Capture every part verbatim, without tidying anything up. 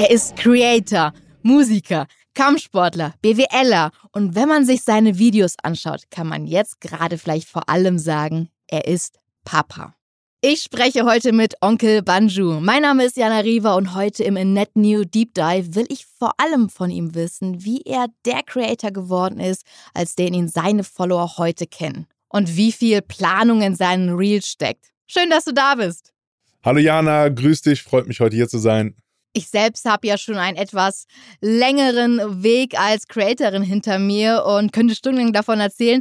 Er ist Creator, Musiker, Kampfsportler, BWLer und wenn man sich seine Videos anschaut, kann man jetzt gerade vielleicht vor allem sagen, er ist Papa. Ich spreche heute mit Onkel Banjou. Mein Name ist Jana Riva und heute im Net New Deep Dive will ich vor allem von ihm wissen, wie er der Creator geworden ist, als den ihn seine Follower heute kennen. Und wie viel Planung in seinen Reels steckt. Schön, dass du da bist. Hallo Jana, grüß dich, freut mich heute hier zu sein. Ich selbst habe ja schon einen etwas längeren Weg als Creatorin hinter mir und könnte stundenlang davon erzählen.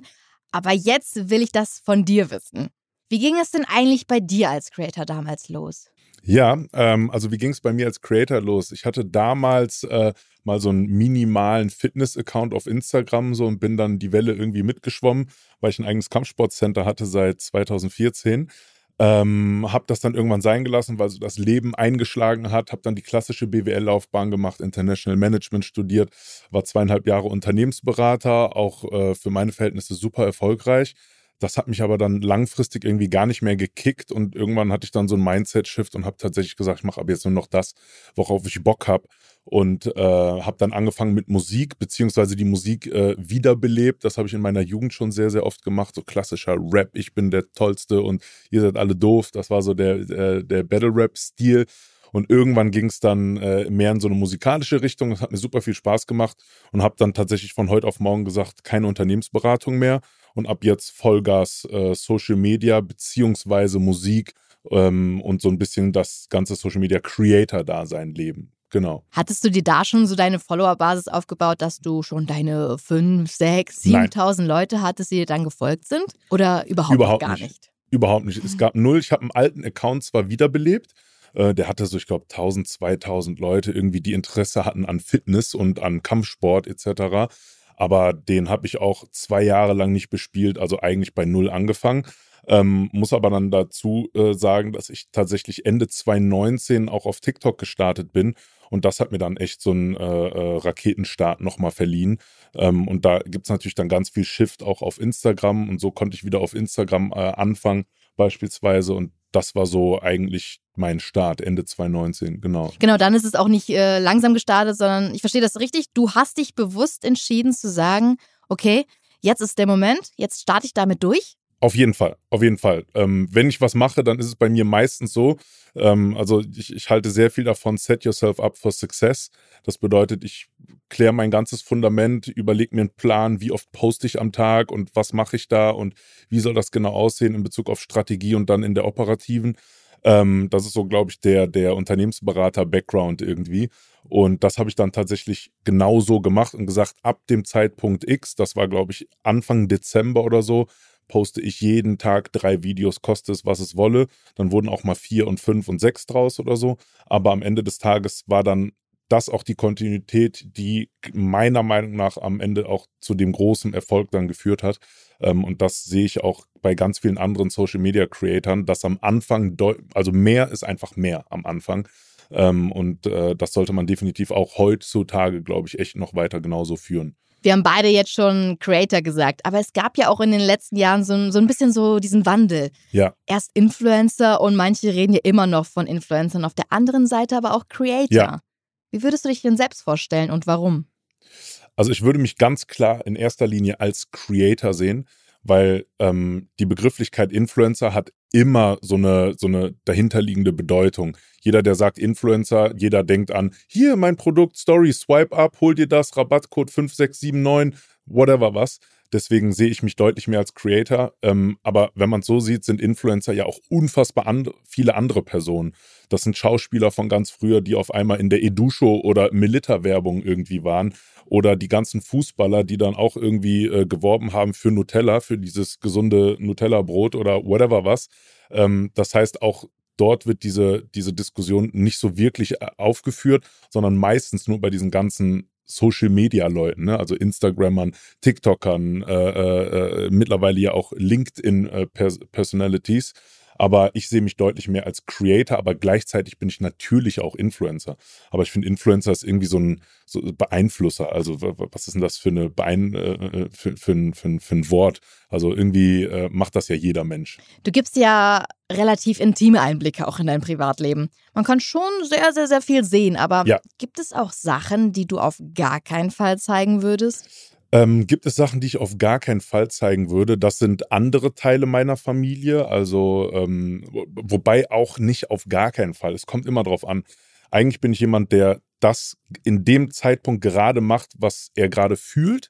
Aber jetzt will ich das von dir wissen. Wie ging es denn eigentlich bei dir als Creator damals los? Ja, ähm, also wie ging es bei mir als Creator los? Ich hatte damals äh, mal so einen minimalen Fitness-Account auf Instagram so und bin dann die Welle irgendwie mitgeschwommen, weil ich ein eigenes Kampfsportcenter hatte seit zweitausendvierzehn. Ähm, habe das dann irgendwann sein gelassen, weil so das Leben eingeschlagen hat, habe dann die klassische B W L-Laufbahn gemacht, International Management studiert, war zweieinhalb Jahre Unternehmensberater, auch äh, für meine Verhältnisse super erfolgreich. Das hat mich aber dann langfristig irgendwie gar nicht mehr gekickt und irgendwann hatte ich dann so einen Mindset-Shift und habe tatsächlich gesagt, ich mache ab jetzt nur noch das, worauf ich Bock habe. Und äh, habe dann angefangen mit Musik, beziehungsweise die Musik äh, wiederbelebt. Das habe ich in meiner Jugend schon sehr, sehr oft gemacht. So klassischer Rap, ich bin der Tollste und ihr seid alle doof. Das war so der, der, der Battle-Rap-Stil. Und irgendwann ging es dann äh, mehr in so eine musikalische Richtung. Das hat mir super viel Spaß gemacht und habe dann tatsächlich von heute auf morgen gesagt, keine Unternehmensberatung mehr. Und ab jetzt Vollgas äh, Social Media, beziehungsweise Musik ähm, und so ein bisschen das ganze Social Media Creator-Dasein leben. Genau. Hattest du dir da schon so deine Follower-Basis aufgebaut, dass du schon deine fünftausend, sechstausend, siebentausend Leute hattest, die dir dann gefolgt sind? Oder überhaupt, überhaupt gar nicht? nicht? Überhaupt nicht. Es gab null. Ich habe einen alten Account zwar wiederbelebt. Äh, der hatte so, ich glaube, tausend, zweitausend Leute irgendwie, die Interesse hatten an Fitness und an Kampfsport et cetera. Aber den habe ich auch zwei Jahre lang nicht bespielt, also eigentlich bei null angefangen. Ähm, muss aber dann dazu äh, sagen, dass ich tatsächlich Ende zweitausendneunzehn auch auf TikTok gestartet bin. Und das hat mir dann echt so einen äh, Raketenstart nochmal verliehen. Ähm, und da gibt es natürlich dann ganz viel Shift auch auf Instagram. Und so konnte ich wieder auf Instagram äh, anfangen beispielsweise. Und das war so eigentlich mein Start, Ende zweitausendneunzehn, genau. Genau, dann ist es auch nicht äh, langsam gestartet, sondern ich verstehe das richtig. Du hast dich bewusst entschieden zu sagen, okay, jetzt ist der Moment, jetzt starte ich damit durch. Auf jeden Fall, auf jeden Fall. Ähm, wenn ich was mache, dann ist es bei mir meistens so, ähm, also ich, ich halte sehr viel davon, set yourself up for success. Das bedeutet, ich kläre mein ganzes Fundament, überlege mir einen Plan, wie oft poste ich am Tag und was mache ich da und wie soll das genau aussehen in Bezug auf Strategie und dann in der operativen. Ähm, das ist so, glaube ich, der, der Unternehmensberater-Background irgendwie. Und das habe ich dann tatsächlich genauso gemacht und gesagt, ab dem Zeitpunkt X, das war, glaube ich, Anfang Dezember oder so, poste ich jeden Tag drei Videos, koste es, was es wolle. Dann wurden auch mal vier und fünf und sechs draus oder so. Aber am Ende des Tages war dann das auch die Kontinuität, die meiner Meinung nach am Ende auch zu dem großen Erfolg dann geführt hat. Und das sehe ich auch bei ganz vielen anderen Social-Media-Creatoren, dass am Anfang, also mehr ist einfach mehr am Anfang. Und das sollte man definitiv auch heutzutage, glaube ich, echt noch weiter genauso führen. Wir haben beide jetzt schon Creator gesagt, aber es gab ja auch in den letzten Jahren so, so ein bisschen so diesen Wandel. Ja. Erst Influencer und manche reden ja immer noch von Influencern, auf der anderen Seite aber auch Creator. Ja. Wie würdest du dich denn selbst vorstellen und warum? Also ich würde mich ganz klar in erster Linie als Creator sehen, weil ähm, die Begrifflichkeit Influencer hat immer so eine, so eine dahinterliegende Bedeutung. Jeder, der sagt Influencer, jeder denkt an, hier mein Produkt, Story, Swipe up, hol dir das, Rabattcode fünf sechs sieben neun, whatever was. Deswegen sehe ich mich deutlich mehr als Creator. Ähm, aber wenn man es so sieht, sind Influencer ja auch unfassbar and- viele andere Personen. Das sind Schauspieler von ganz früher, die auf einmal in der Edu-Show oder Melitta-Werbung irgendwie waren. Oder die ganzen Fußballer, die dann auch irgendwie äh, geworben haben für Nutella, für dieses gesunde Nutella-Brot oder whatever was. Ähm, das heißt, auch dort wird diese, diese Diskussion nicht so wirklich aufgeführt, sondern meistens nur bei diesen ganzen Social-Media-Leuten, ne? Also Instagrammern, TikTokern, äh, äh, mittlerweile ja auch LinkedIn-Personalities. Aber ich sehe mich deutlich mehr als Creator, aber gleichzeitig bin ich natürlich auch Influencer. Aber ich finde, Influencer ist irgendwie so ein so Beeinflusser. Also was ist denn das für, eine Bein, äh, für, für, ein, für, ein, für ein Wort? Also irgendwie äh, macht das ja jeder Mensch. Du gibst ja relativ intime Einblicke auch in dein Privatleben. Man kann schon sehr, sehr, sehr viel sehen, aber ja. Gibt es auch Sachen, die du auf gar keinen Fall zeigen würdest? Ähm, gibt es Sachen, die ich auf gar keinen Fall zeigen würde? Das sind andere Teile meiner Familie, also ähm, wobei auch nicht auf gar keinen Fall. Es kommt immer drauf an. Eigentlich bin ich jemand, der das in dem Zeitpunkt gerade macht, was er gerade fühlt.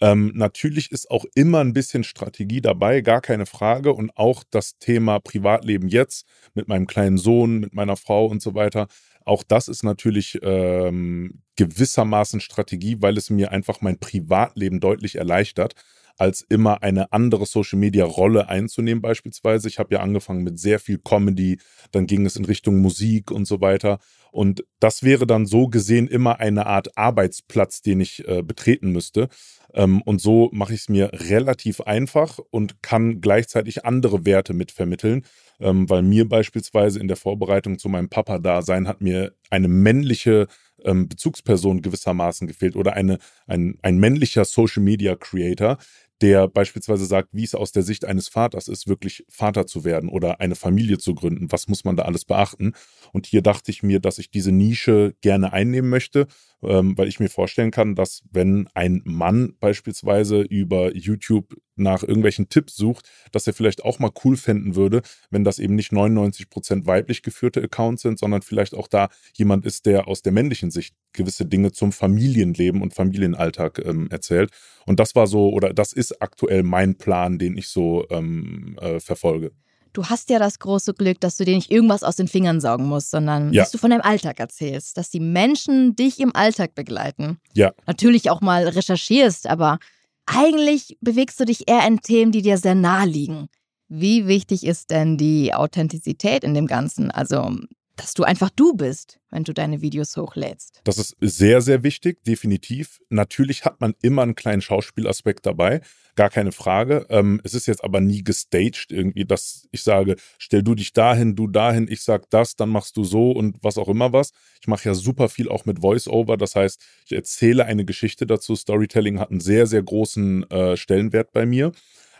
Ähm, natürlich ist auch immer ein bisschen Strategie dabei, gar keine Frage. Und auch das Thema Privatleben jetzt mit meinem kleinen Sohn, mit meiner Frau und so weiter. Auch das ist natürlich ähm, gewissermaßen Strategie, weil es mir einfach mein Privatleben deutlich erleichtert, als immer eine andere Social-Media-Rolle einzunehmen beispielsweise. Ich habe ja angefangen mit sehr viel Comedy, dann ging es in Richtung Musik und so weiter. Und das wäre dann so gesehen immer eine Art Arbeitsplatz, den ich äh, betreten müsste. Ähm, und so mache ich es mir relativ einfach und kann gleichzeitig andere Werte mitvermitteln. Ähm, weil mir beispielsweise in der Vorbereitung zu meinem Papa-Dasein hat mir eine männliche ähm, Bezugsperson gewissermaßen gefehlt oder eine, ein, ein männlicher Social-Media-Creator, der beispielsweise sagt, wie es aus der Sicht eines Vaters ist, wirklich Vater zu werden oder eine Familie zu gründen. Was muss man da alles beachten? Und hier dachte ich mir, dass ich diese Nische gerne einnehmen möchte, ähm, weil ich mir vorstellen kann, dass wenn ein Mann beispielsweise über YouTube nach irgendwelchen Tipps sucht, dass er vielleicht auch mal cool fänden würde, wenn das eben nicht neunundneunzig Prozent weiblich geführte Accounts sind, sondern vielleicht auch da jemand ist, der aus der männlichen Sicht gewisse Dinge zum Familienleben und Familienalltag ähm, erzählt. Und das war so, oder das ist aktuell mein Plan, den ich so ähm, äh, verfolge. Du hast ja das große Glück, dass du dir nicht irgendwas aus den Fingern saugen musst, sondern ja. dass du von deinem Alltag erzählst, dass die Menschen dich im Alltag begleiten. Ja. Natürlich auch mal recherchierst, aber eigentlich bewegst du dich eher in Themen, die dir sehr nahe liegen. Wie wichtig ist denn die Authentizität in dem Ganzen? Also, dass du einfach du bist, wenn du deine Videos hochlädst. Das ist sehr, sehr wichtig, definitiv. Natürlich hat man immer einen kleinen Schauspielaspekt dabei, gar keine Frage. Ähm, es ist jetzt aber nie gestaged irgendwie, dass ich sage, stell du dich dahin, du dahin, ich sag das, dann machst du so und was auch immer was. Ich mache ja super viel auch mit Voice-Over, das heißt, ich erzähle eine Geschichte dazu. Storytelling hat einen sehr, sehr großen äh, Stellenwert bei mir.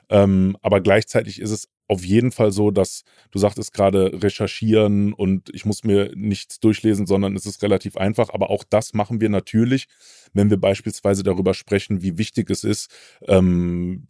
Ähm, aber gleichzeitig ist es auf jeden Fall so, dass, du sagtest gerade, recherchieren und ich muss mir nichts durchlesen, sondern es ist relativ einfach. Aber auch das machen wir natürlich, wenn wir beispielsweise darüber sprechen, wie wichtig es ist, ähm,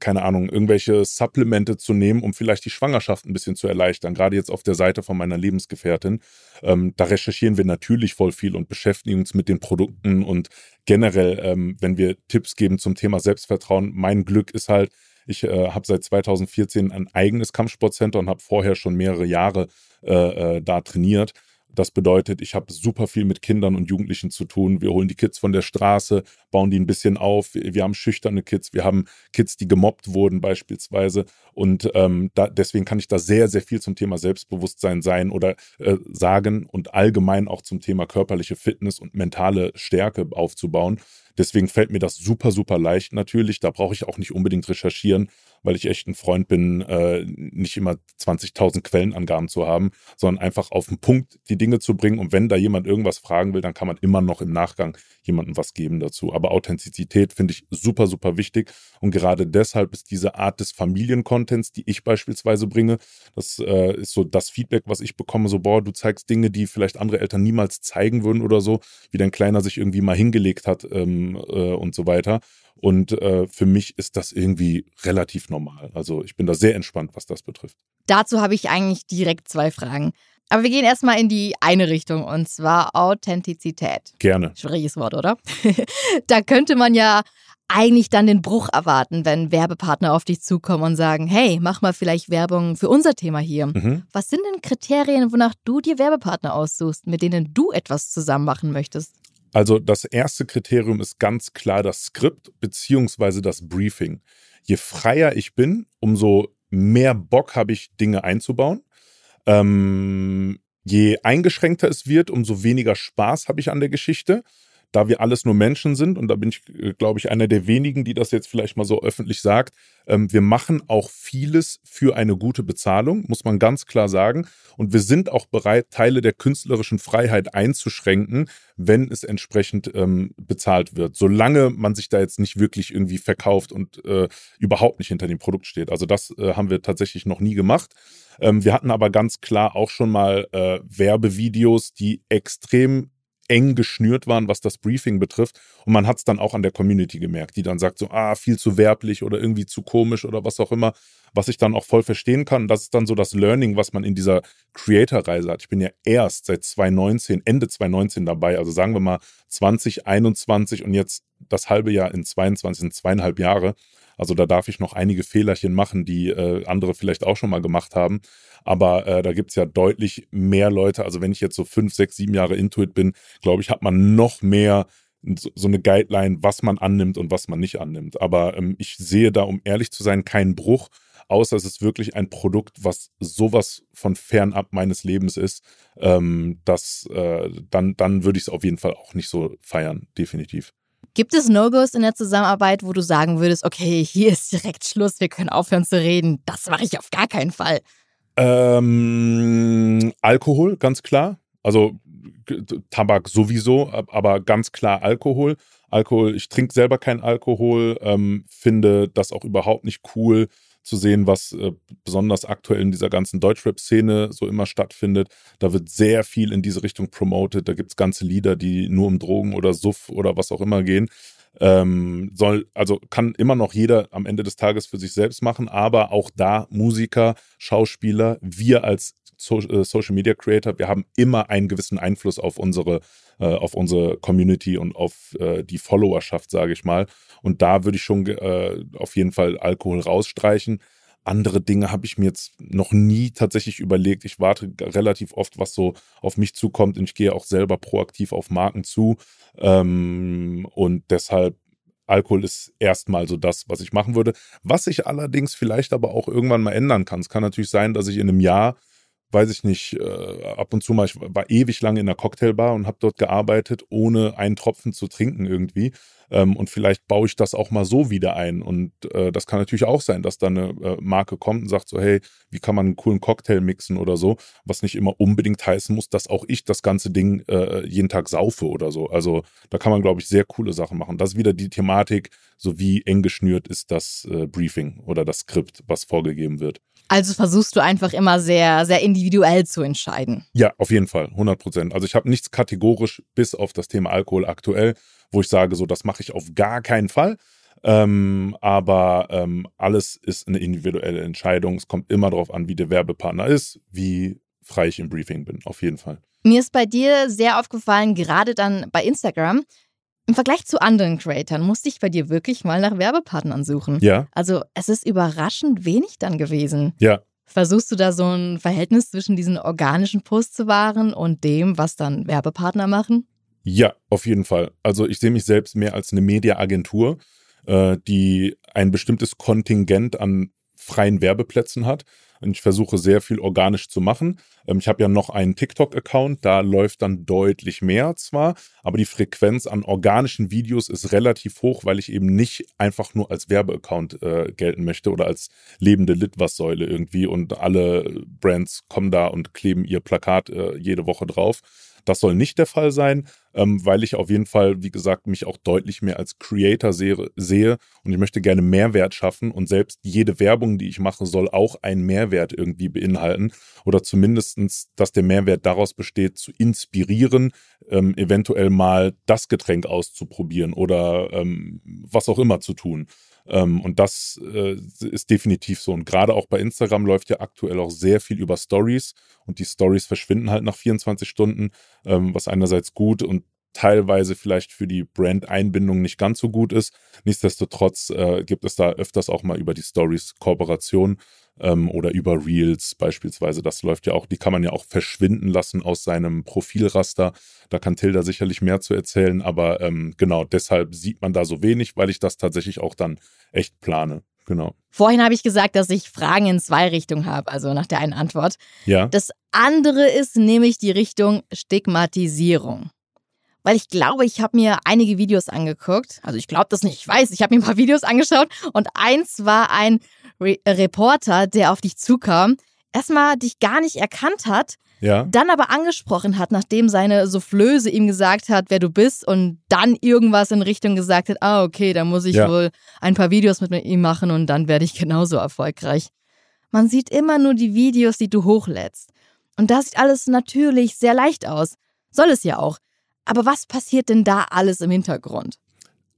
keine Ahnung, irgendwelche Supplemente zu nehmen, um vielleicht die Schwangerschaft ein bisschen zu erleichtern. Gerade jetzt auf der Seite von meiner Lebensgefährtin. Ähm, da recherchieren wir natürlich voll viel und beschäftigen uns mit den Produkten und generell, ähm, wenn wir Tipps geben zum Thema Selbstvertrauen. Mein Glück ist halt, ich äh, habe seit zweitausendvierzehn ein eigenes Kampfsportcenter und habe vorher schon mehrere Jahre äh, äh, da trainiert. Das bedeutet, ich habe super viel mit Kindern und Jugendlichen zu tun. Wir holen die Kids von der Straße, bauen die ein bisschen auf. Wir haben schüchterne Kids, wir haben Kids, die gemobbt wurden beispielsweise. Und ähm, da, deswegen kann ich da sehr, sehr viel zum Thema Selbstbewusstsein sein oder äh, sagen und allgemein auch zum Thema körperliche Fitness und mentale Stärke aufzubauen. Deswegen fällt mir das super, super leicht natürlich. Da brauche ich auch nicht unbedingt recherchieren, weil ich echt ein Freund bin, äh, nicht immer zwanzigtausend Quellenangaben zu haben, sondern einfach auf den Punkt die Dinge zu bringen. Und wenn da jemand irgendwas fragen will, dann kann man immer noch im Nachgang jemandem was geben dazu. Aber Authentizität finde ich super, super wichtig. Und gerade deshalb ist diese Art des Familiencontents, die ich beispielsweise bringe, das äh, ist so das Feedback, was ich bekomme. So, boah, du zeigst Dinge, die vielleicht andere Eltern niemals zeigen würden oder so, wie dein Kleiner sich irgendwie mal hingelegt hat, ähm, und so weiter. Und äh, für mich ist das irgendwie relativ normal. Also ich bin da sehr entspannt, was das betrifft. Dazu habe ich eigentlich direkt zwei Fragen. Aber wir gehen erstmal in die eine Richtung, und zwar Authentizität. Gerne. Schwieriges Wort, oder? Da könnte man ja eigentlich dann den Bruch erwarten, wenn Werbepartner auf dich zukommen und sagen, hey, mach mal vielleicht Werbung für unser Thema hier. Mhm. Was sind denn Kriterien, wonach du dir Werbepartner aussuchst, mit denen du etwas zusammen machen möchtest? Also das erste Kriterium ist ganz klar das Skript beziehungsweise das Briefing. Je freier ich bin, umso mehr Bock habe ich, Dinge einzubauen. Ähm, je eingeschränkter es wird, umso weniger Spaß habe ich an der Geschichte. da wir alles nur Menschen sind, und da bin ich, glaube ich, einer der wenigen, die das jetzt vielleicht mal so öffentlich sagt, ähm, wir machen auch vieles für eine gute Bezahlung, muss man ganz klar sagen. Und wir sind auch bereit, Teile der künstlerischen Freiheit einzuschränken, wenn es entsprechend ähm, bezahlt wird, solange man sich da jetzt nicht wirklich irgendwie verkauft und äh, überhaupt nicht hinter dem Produkt steht. Also das äh, haben wir tatsächlich noch nie gemacht. Ähm, wir hatten aber ganz klar auch schon mal äh, Werbevideos, die extrem eng geschnürt waren, was das Briefing betrifft. Und man hat es dann auch an der Community gemerkt, die dann sagt so, ah, viel zu werblich oder irgendwie zu komisch oder was auch immer, was ich dann auch voll verstehen kann. Das ist dann so das Learning, was man in dieser Creator-Reise hat. Ich bin ja erst seit zweitausendneunzehn, Ende zweitausendneunzehn dabei, also sagen wir mal zwanzig einundzwanzig und jetzt das halbe Jahr in zweiundzwanzig, sind zweieinhalb Jahre. Also da darf ich noch einige Fehlerchen machen, die äh, andere vielleicht auch schon mal gemacht haben. Aber äh, da gibt es ja deutlich mehr Leute. Also wenn ich jetzt so fünf, sechs, sieben Jahre Intuit bin, glaube ich, hat man noch mehr so eine Guideline, was man annimmt und was man nicht annimmt. Aber ähm, ich sehe da, um ehrlich zu sein, keinen Bruch, außer es ist wirklich ein Produkt, was sowas von fernab meines Lebens ist. Ähm, das, äh, dann, dann würde ich es auf jeden Fall auch nicht so feiern, definitiv. Gibt es No-Gos in der Zusammenarbeit, wo du sagen würdest, okay, hier ist direkt Schluss, wir können aufhören zu reden, das mache ich auf gar keinen Fall? Ähm, Alkohol, ganz klar. Also Tabak sowieso, aber ganz klar Alkohol. Alkohol, ich trinke selber keinen Alkohol, ähm, finde das auch überhaupt nicht cool zu sehen, was äh, besonders aktuell in dieser ganzen Deutschrap-Szene so immer stattfindet. Da wird sehr viel in diese Richtung promoted. Da gibt es ganze Lieder, die nur um Drogen oder Suff oder was auch immer gehen. Ähm, soll, also kann immer noch jeder am Ende des Tages für sich selbst machen, aber auch da Musiker, Schauspieler, wir als so- äh, Social Media Creator, wir haben immer einen gewissen Einfluss auf unsere, äh, auf unsere Community und auf äh, die Followerschaft, sage ich mal. Und da würde ich schon äh, auf jeden Fall Alkohol rausstreichen. Andere Dinge habe ich mir jetzt noch nie tatsächlich überlegt. Ich warte relativ oft, was so auf mich zukommt, und ich gehe auch selber proaktiv auf Marken zu. Ähm, und deshalb, Alkohol ist erstmal so das, was ich machen würde. Was ich allerdings vielleicht aber auch irgendwann mal ändern kann. Es kann natürlich sein, dass ich in einem Jahr, weiß ich nicht, äh, ab und zu mal, ich war ewig lange in einer Cocktailbar und habe dort gearbeitet, ohne einen Tropfen zu trinken irgendwie. Ähm, und vielleicht baue ich das auch mal so wieder ein. Und äh, das kann natürlich auch sein, dass da eine äh, Marke kommt und sagt so, hey, wie kann man einen coolen Cocktail mixen oder so, was nicht immer unbedingt heißen muss, dass auch ich das ganze Ding äh, jeden Tag saufe oder so. Also da kann man, glaube ich, sehr coole Sachen machen. Das ist wieder die Thematik, so wie eng geschnürt ist das äh, Briefing oder das Skript, was vorgegeben wird. Also versuchst du einfach immer sehr, sehr individuell zu entscheiden. Ja, auf jeden Fall, hundert Prozent. Also ich habe nichts kategorisch bis auf das Thema Alkohol aktuell, wo ich sage, so, das mache ich auf gar keinen Fall. Ähm, aber ähm, alles ist eine individuelle Entscheidung. Es kommt immer darauf an, wie der Werbepartner ist, wie frei ich im Briefing bin, auf jeden Fall. Mir ist bei dir sehr aufgefallen, gerade dann bei Instagram, im Vergleich zu anderen Creatoren musste ich bei dir wirklich mal nach Werbepartnern suchen. Ja. Also es ist überraschend wenig dann gewesen. Ja. Versuchst du da so ein Verhältnis zwischen diesen organischen Posts zu wahren und dem, was dann Werbepartner machen? Ja, auf jeden Fall. Also ich sehe mich selbst mehr als eine Media-Agentur, äh, die ein bestimmtes Kontingent an freien Werbeplätzen hat. Und ich versuche sehr viel organisch zu machen. Ähm, ich habe ja noch einen TikTok-Account, da läuft dann deutlich mehr zwar, aber die Frequenz an organischen Videos ist relativ hoch, weil ich eben nicht einfach nur als Werbeaccount äh, gelten möchte oder als lebende Litwas-Säule irgendwie, und alle Brands kommen da und kleben ihr Plakat äh, jede Woche drauf. Das soll nicht der Fall sein, ähm, weil ich auf jeden Fall, wie gesagt, mich auch deutlich mehr als Creator sehe, sehe und ich möchte gerne Mehrwert schaffen, und selbst jede Werbung, die ich mache, soll auch einen Mehrwert irgendwie beinhalten oder zumindestens, dass der Mehrwert daraus besteht, zu inspirieren, ähm, eventuell mal das Getränk auszuprobieren oder ähm, was auch immer zu tun. Ähm, und das äh, ist definitiv so. Und gerade auch bei Instagram läuft ja aktuell auch sehr viel über Stories, und die Stories verschwinden halt nach vierundzwanzig Stunden, ähm, was einerseits gut und teilweise vielleicht für die Brand-Einbindung nicht ganz so gut ist. Nichtsdestotrotz äh, gibt es da öfters auch mal über die Stories Kooperationen ähm, oder über Reels beispielsweise. Das läuft ja auch, die kann man ja auch verschwinden lassen aus seinem Profilraster. Da kann Tilda sicherlich mehr zu erzählen, aber ähm, genau, deshalb sieht man da so wenig, weil ich das tatsächlich auch dann echt plane. Genau. Vorhin habe ich gesagt, dass ich Fragen in zwei Richtungen habe, also nach der einen Antwort. Ja. Das andere ist nämlich die Richtung Stigmatisierung. weil ich glaube, ich habe mir einige Videos angeguckt. Also ich glaube das nicht, ich weiß, ich habe mir ein paar Videos angeschaut und eins war ein Re- Reporter, der auf dich zukam, erstmal dich gar nicht erkannt hat, ja. Dann aber angesprochen hat, nachdem seine Soufflöse ihm gesagt hat, wer du bist und dann irgendwas in Richtung gesagt hat, ah okay, da muss ich ja. wohl ein paar Videos mit ihm machen und dann werde ich genauso erfolgreich. Man sieht immer nur die Videos, die du hochlädst. Und da sieht alles natürlich sehr leicht aus. Soll es ja auch. Aber was passiert denn da alles im Hintergrund?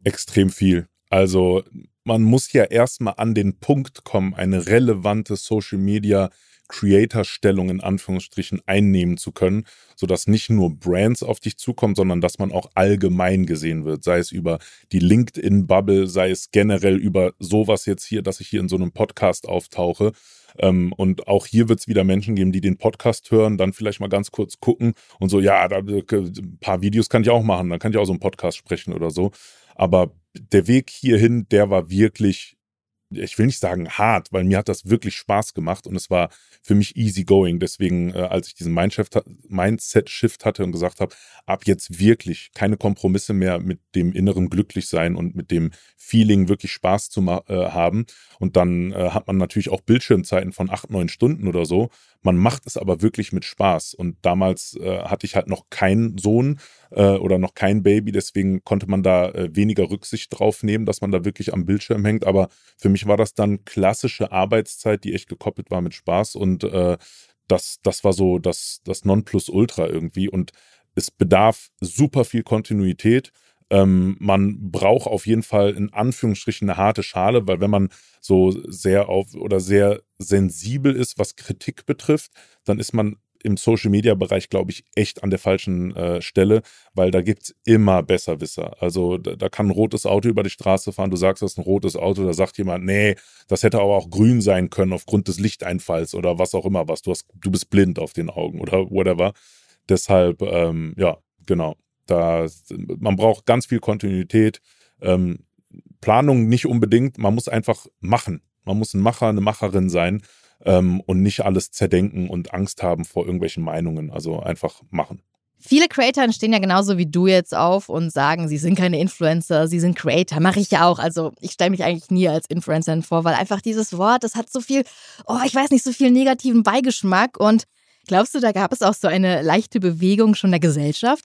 Extrem viel. Also man muss ja erstmal an den Punkt kommen, eine relevante Social-Media-Creator-Stellung in Anführungsstrichen einnehmen zu können, sodass nicht nur Brands auf dich zukommen, sondern dass man auch allgemein gesehen wird, sei es über die LinkedIn-Bubble, sei es generell über sowas jetzt hier, dass ich hier in so einem Podcast auftauche. Ähm, und auch hier wird es wieder Menschen geben, die den Podcast hören, dann vielleicht mal ganz kurz gucken und so, ja, da, ein paar Videos kann ich auch machen, dann kann ich auch so einen Podcast sprechen oder so. Aber der Weg hierhin, der war wirklich, ich will nicht sagen hart, weil mir hat das wirklich Spaß gemacht und es war für mich easy going. Deswegen, äh, als ich diesen Mindset-Shift hatte und gesagt habe, ab jetzt wirklich keine Kompromisse mehr mit dem inneren Glücklichsein und mit dem Feeling wirklich Spaß zu ma- äh, haben. Und dann äh, hat man natürlich auch Bildschirmzeiten von acht, neun Stunden oder so. Man macht es aber wirklich mit Spaß. Und damals äh, hatte ich halt noch keinen Sohn äh, oder noch kein Baby. Deswegen konnte man da äh, weniger Rücksicht drauf nehmen, dass man da wirklich am Bildschirm hängt. Aber für mich war das dann klassische Arbeitszeit, die echt gekoppelt war mit Spaß. Und äh, das, das war so das, das Nonplusultra irgendwie. Und es bedarf super viel Kontinuität. Ähm, man braucht auf jeden Fall in Anführungsstrichen eine harte Schale, weil wenn man so sehr auf oder sehr sensibel ist, was Kritik betrifft, dann ist man im Social-Media-Bereich, glaube ich, echt an der falschen äh, Stelle, weil da gibt es immer Besserwisser. Also da, da kann ein rotes Auto über die Straße fahren, du sagst, das ist ein rotes Auto, da sagt jemand, nee, das hätte aber auch grün sein können aufgrund des Lichteinfalls oder was auch immer was, du, hast, du bist blind auf den Augen oder whatever. Deshalb, ähm, ja, genau. Da, man braucht ganz viel Kontinuität, ähm, Planung nicht unbedingt, man muss einfach machen. Man muss ein Macher, eine Macherin sein ähm, und nicht alles zerdenken und Angst haben vor irgendwelchen Meinungen, also einfach machen. Viele Creator stehen ja genauso wie du jetzt auf und sagen, sie sind keine Influencer, sie sind Creator, mache ich ja auch. Also ich stelle mich eigentlich nie als Influencerin vor, weil einfach dieses Wort, das hat so viel, oh ich weiß nicht, so viel negativen Beigeschmack. Und glaubst du, da gab es auch so eine leichte Bewegung schon der Gesellschaft?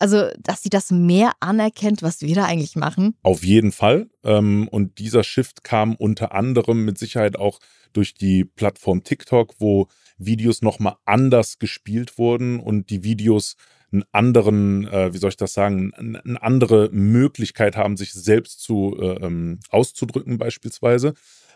Also, dass sie das mehr anerkennt, was wir da eigentlich machen? Auf jeden Fall. Und dieser Shift kam unter anderem mit Sicherheit auch durch die Plattform TikTok, wo Videos nochmal anders gespielt wurden und die Videos einen anderen, wie soll ich das sagen, eine andere Möglichkeit haben, sich selbst zu ähm, auszudrücken beispielsweise.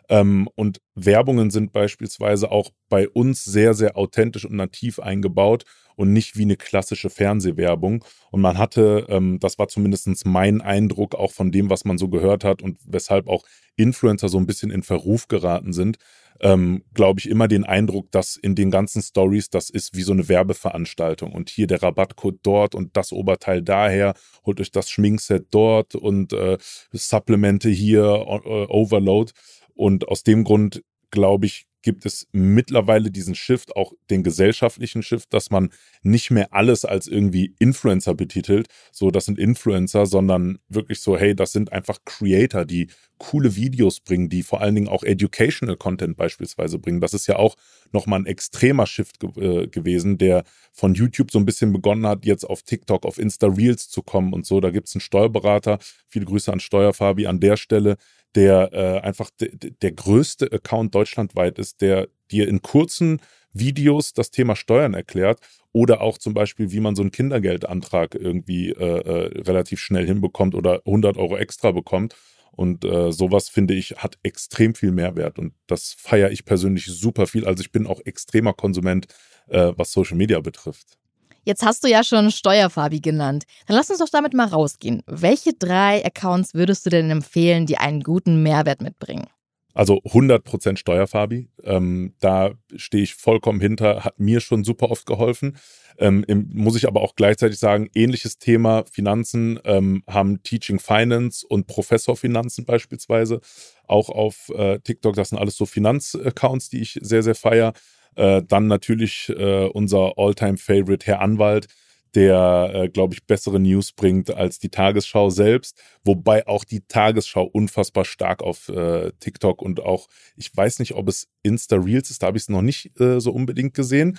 Ähm, und Werbungen sind beispielsweise auch bei uns sehr, sehr authentisch und nativ eingebaut und nicht wie eine klassische Fernsehwerbung. Und man hatte, ähm, das war zumindest mein Eindruck auch von dem, was man so gehört hat und weshalb auch Influencer so ein bisschen in Verruf geraten sind, ähm, glaube ich, immer den Eindruck, dass in den ganzen Stories, das ist wie so eine Werbeveranstaltung und hier der Rabattcode dort und das Oberteil daher, holt euch das Schminkset dort und äh, Supplemente hier, o- Overload. Und aus dem Grund, glaube ich, gibt es mittlerweile diesen Shift, auch den gesellschaftlichen Shift, dass man nicht mehr alles als irgendwie Influencer betitelt, so das sind Influencer, sondern wirklich so, hey, das sind einfach Creator, die coole Videos bringen, die vor allen Dingen auch Educational Content beispielsweise bringen. Das ist ja auch nochmal ein extremer Shift ge- äh, gewesen, der von YouTube so ein bisschen begonnen hat, jetzt auf TikTok, auf Insta Reels zu kommen und so. Da gibt es einen Steuerberater, viele Grüße an Steuerfabi an der Stelle, der äh, einfach de- der größte Account deutschlandweit ist, der dir in kurzen Videos das Thema Steuern erklärt oder auch zum Beispiel, wie man so einen Kindergeldantrag irgendwie äh, äh, relativ schnell hinbekommt oder hundert Euro extra bekommt. Und äh, sowas, finde ich, hat extrem viel Mehrwert und das feiere ich persönlich super viel. Also ich bin auch extremer Konsument, äh, was Social Media betrifft. Jetzt hast du ja schon Steuerfabi genannt. Dann lass uns doch damit mal rausgehen. Welche drei Accounts würdest du denn empfehlen, die einen guten Mehrwert mitbringen? Also hundert Prozent Steuerfabi. Ähm, da stehe ich vollkommen hinter, hat mir schon super oft geholfen. Ähm, im, muss ich aber auch gleichzeitig sagen, ähnliches Thema Finanzen ähm, haben Teaching Finance und Professorfinanzen beispielsweise. Auch auf äh, TikTok, das sind alles so Finanzaccounts, die ich sehr, sehr feiere. Äh, dann natürlich äh, unser All-Time-Favorite Herr Anwalt, der, äh, glaube ich, bessere News bringt als die Tagesschau selbst. Wobei auch die Tagesschau unfassbar stark auf äh, TikTok und auch, ich weiß nicht, ob es Insta Reels ist, da habe ich es noch nicht äh, so unbedingt gesehen.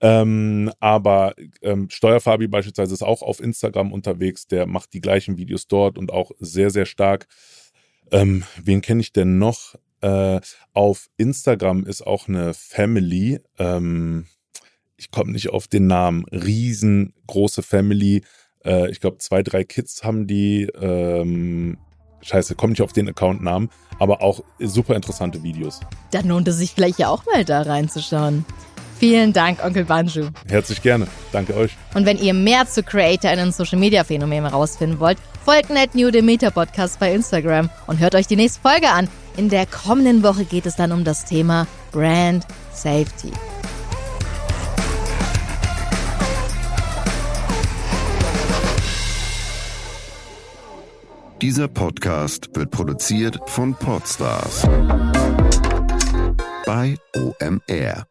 Ähm, aber ähm, Steuerfabi beispielsweise ist auch auf Instagram unterwegs, der macht die gleichen Videos dort und auch sehr, sehr stark. Ähm, wen kenne ich denn noch? Äh, auf Instagram ist auch eine Family, ähm, ich komme nicht auf den Namen, riesengroße Family, äh, ich glaube zwei, drei Kids haben die, ähm, scheiße, komme nicht auf den Accountnamen, aber auch super interessante Videos. Dann lohnt es sich gleich ja auch mal da reinzuschauen. Vielen Dank, Onkel Banjou. Herzlich gerne. Danke euch. Und wenn ihr mehr zu CreatorInnen und Social-Media-Phänomenen herausfinden wollt, folgt Net New Deep Dive Podcast bei Instagram und hört euch die nächste Folge an. In der kommenden Woche geht es dann um das Thema Brand Safety. Dieser Podcast wird produziert von Podstars bei O M R.